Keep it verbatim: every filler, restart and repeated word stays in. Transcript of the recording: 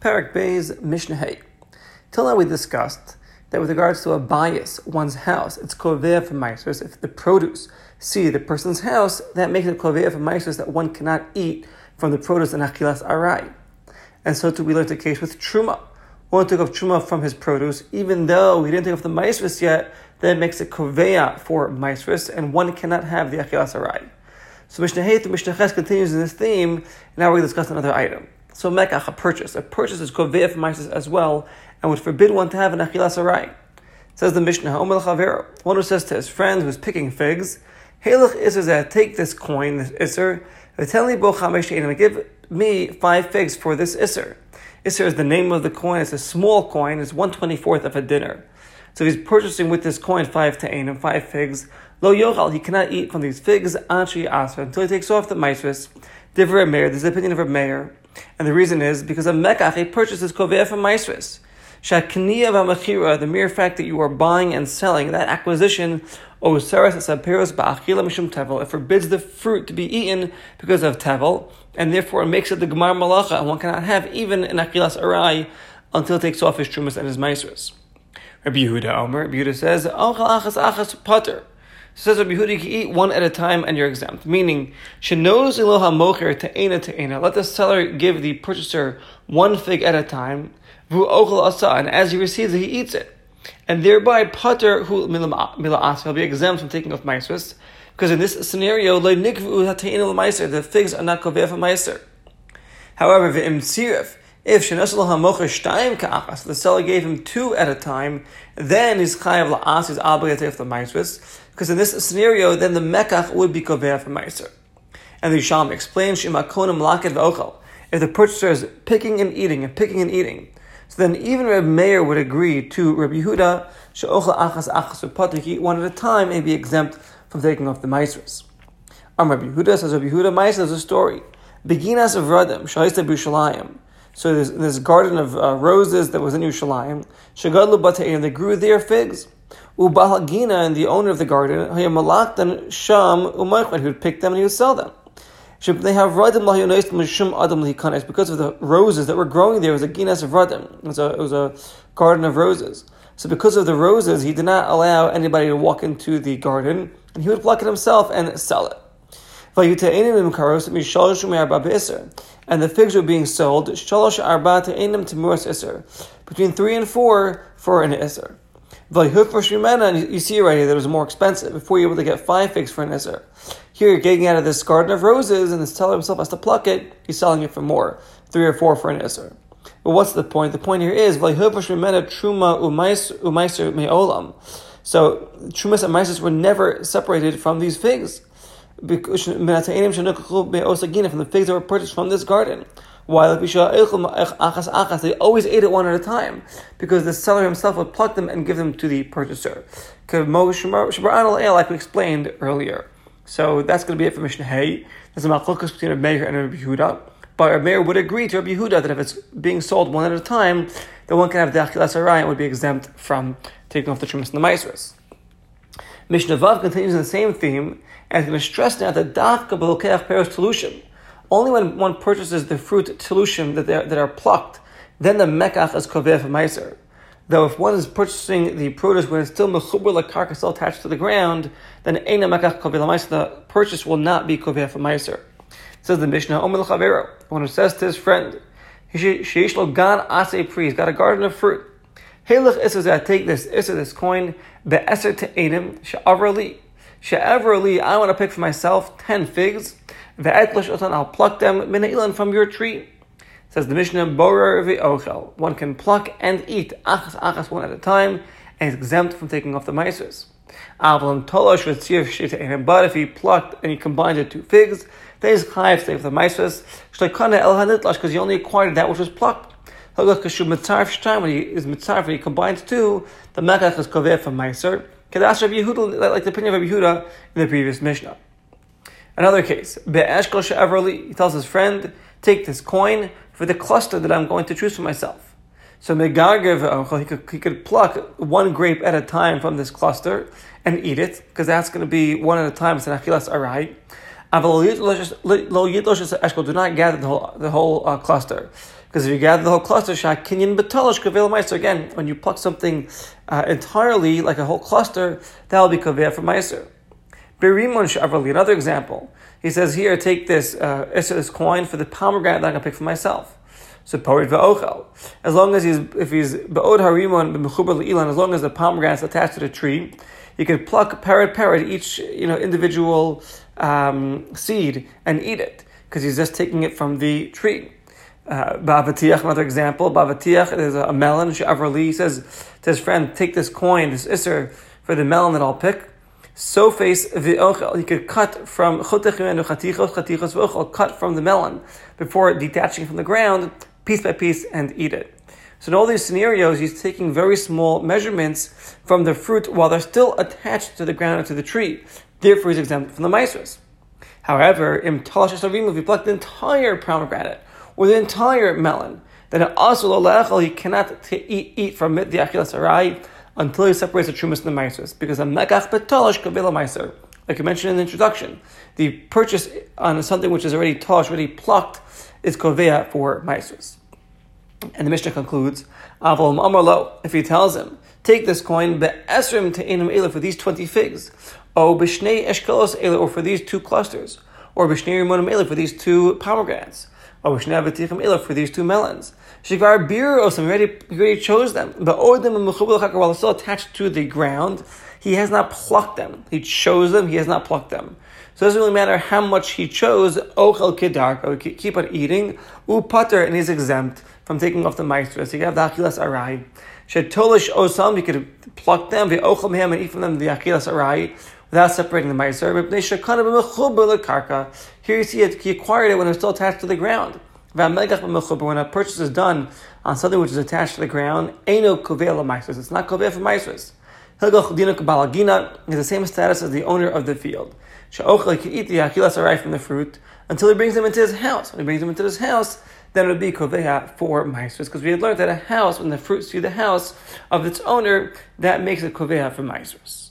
Perek Bayis, Mishnah Hey. Till now we discussed that with regards to a bias, one's house, it's koveh for meisers. If the produce see the person's house, that makes it koveh for meisers that one cannot eat from the produce in achilas arai. And so too we learned the case with truma. One took off truma from his produce, even though he didn't take off the meisers yet, that makes it koveh for meisers, and one cannot have the achilas arai. So Mishnah Hey through Mishnah Ches continues in this theme, and now we're going to discuss another item. So mekach, a purchase. A purchase is koveh for meisers as well, and would forbid one to have an achilas arai. Says the Mishnah, Omer l'chavero, one who says to his friend who's picking figs, Halach iser, take this coin, this iser, v'teni bo chamesh she'enim, give me five figs for this iser. Iser is the name of the coin. It's a small coin. It's one twenty-fourth of a dinar. So he's purchasing with this coin five ta'enim, five figs. Lo yochal, he cannot eat from these figs achi asra, until he takes off the maizris. Divrei Reb Meir, this is the opinion of Reb Meir, and the reason is because a mekach, he purchases koveh for maizris. Shakniya v'machira, the mere fact that you are buying and selling, that acquisition, oseres esaperos ba'achila mishum tevel, it forbids the fruit to be eaten because of tevel, and therefore it makes it the gemar malacha, and one cannot have even an achilas arai until it takes off his trumas and his maizris. Rabbi Yehuda Omer, Rabbi Yehuda says, Ochal achas achas pater. So says Rabbi Yehuda, you can eat one at a time and you're exempt. Meaning, Shenoz iloha mocher te'ena te'ena. Let the seller give the purchaser one fig at a time. Vu ochal asa. And as he receives it, he eats it. And thereby, pater hu mila asa. He'll be exempt from taking off meisers. Because in this scenario, le nikvu ha'te'ena l'meiser. The figs are not koveh for meiser. However, ve'im tzirif. If the seller gave him two at a time, then his chayav la'as is obligated to take off the maizris, because in this scenario, then the mekach would be koveh for meiser. And the Yishalmi explains, if the purchaser is picking and eating and picking and eating, so then even Reb Meir would agree to Reb Yehuda, she'ochel achas achas u'pater, eat one at a time and be exempt from taking off the maizris. Am Reb Yehuda, says Reb Yehuda, Maizris is a story. Beginas of Radim, shahista b'Yushalayim. So this, this garden of uh, roses that was in Yerushalayim, shegadlu bata'im, they grew their figs. Ubahagina, and the owner of the garden, hayamalakdan sham umaychman, he would pick them and he would sell them. They have radim lahyonaist mishum adam lihikanes, because of the roses that were growing there, it was a ginas of radim. It was a, it was a garden of roses. So because of the roses, he did not allow anybody to walk into the garden, and he would pluck it himself and sell it. And the figs were being sold between three and four for an iser. And you see right here that it was more expensive. Before you were able to get five figs for an iser, here you're getting out of this garden of roses, and the seller himself has to pluck it. He's selling it for more, three or four for an iser. But what's the point? The point here is so trumas and meisers were never separated from these figs. Because from the figs that were purchased from this garden, while they always ate it one at a time, because the seller himself would pluck them and give them to the purchaser, like we explained earlier. So that's going to be it for Mishnah Hey. There's a machlokas between Reb Meir and Reb Yehuda, but Reb Meir would agree to Reb Yehuda that if it's being sold one at a time, then one can have the achilas arai and would be exempt from taking off the trumas and the meisros. Mishnah Vav continues in the same theme, and it's going to stress now that dafka b'lokeach peros telushim. Only when one purchases the fruit telushim that, that are plucked, then the mekach is koveh for meiser. Though if one is purchasing the produce when it's still mechubur lekarka, still attached to the ground, then eina mekach koveh l'meiser, the purchase will not be koveh for meiser. Says the Mishnah, Omer l'chavero, one who says to his friend, sheish lo gan asei pri, he's got a garden of fruit. Halach iser, I take this iser, this coin, be'eser te'enim, she'avra li. She'avra li, I want to pick for myself ten figs, ve'etlash otan, I'll pluck them, min ha'ilan, from your tree. Says the Mishnah, borer ve'ochel, one can pluck and eat, achas achas, one at a time, and is exempt from taking off the meisers. Avlam tolosh v'tzirv she'te'enim, but if he plucked and he combined the two figs, then he's chayav to take off the meisers, shleikana el hanitlash, because he only acquired that which was plucked. When he is mitzarf, when he combines two, the mekach is koveh for meiser. Kedash Rabbi Yehuda, like the opinion of Rabbi Yehuda in the previous Mishnah. Another case, be'eshkol she'avra li, he tells his friend, take this coin for the cluster that I'm going to choose for myself. So megarger, he could, he could pluck one grape at a time from this cluster and eat it, because that's going to be one at a time. It's an achilas arai. Aval lo yitlosh she'eshkol, do not gather the whole, the whole uh, cluster. Because if you gather the whole cluster, shakinyan betalish kaveil meiser. Again, when you pluck something uh, entirely, like a whole cluster, that will be kaveil for meiser. Berimon shavrali. Another example. He says here, take this uh, this coin for the pomegranate that I'm going to pick for myself. So porid ve'ochel. As long as he's if he's be'od harimon b'mechubar le'ilan, as long as the pomegranate is attached to the tree, you can pluck parrot parrot each you know individual um, seed and eat it because he's just taking it from the tree. Uh, Ba'avatiach, another example. Ba'avatiach, there's a, a melon. She'avrali says to his friend, take this coin, this iser for the melon that I'll pick. So face ve'ochel. He could cut from chotechimenu chatichos chatichos ve'ochel, cut from the melon before detaching from the ground, piece by piece, and eat it. So in all these scenarios, he's taking very small measurements from the fruit while they're still attached to the ground or to the tree. Therefore, he's exempt from the maestros. However, im talash esavim, if you pluck the entire pomegranate or the entire melon, then also lo la'achal, he cannot t- eat, eat from it, the achilas harai, until he separates the trumas and the maestros. Because a mekach betalash kavela meiser, like I mentioned in the introduction, the purchase on something which is already talash, already plucked, is kovea for maestros. And the Mishnah concludes, Aval Amar Lo, if he tells him, take this coin, be'esrim te'enim eila, for these twenty figs, or b'shnei eshkelos eila, or for these two clusters, or b'shnei rimonim eila, for these two pomegranates, or b'shnei avatichim eila, for these two melons. Shekvar biros, and he already chose them, be'odim and mechubel chakar, while they're still attached to the ground, he has not plucked them. He chose them, he has not plucked them. So it doesn't really matter how much he chose, ochel kedarko, keep on eating, upater, and he's exempt from taking off the maestros. You have the achilas arai. Shetolish osam, you could pluck them, ve'ochel mehem, and eat from them the achilas arai, without separating the maestros. Here you see it, he acquired it when it was still attached to the ground. When a purchase is done on something which is attached to the ground, eino koveil maestros, it's not koveil for maestros. Is the same status as the owner of the field. Sha'ochel can eat the achilas arai from the fruit until he brings them into his house. When he brings them into his house, then it would be koveha for maestros, because we had learned that a house, when the fruits see the house of its owner, that makes it koveha for maestros.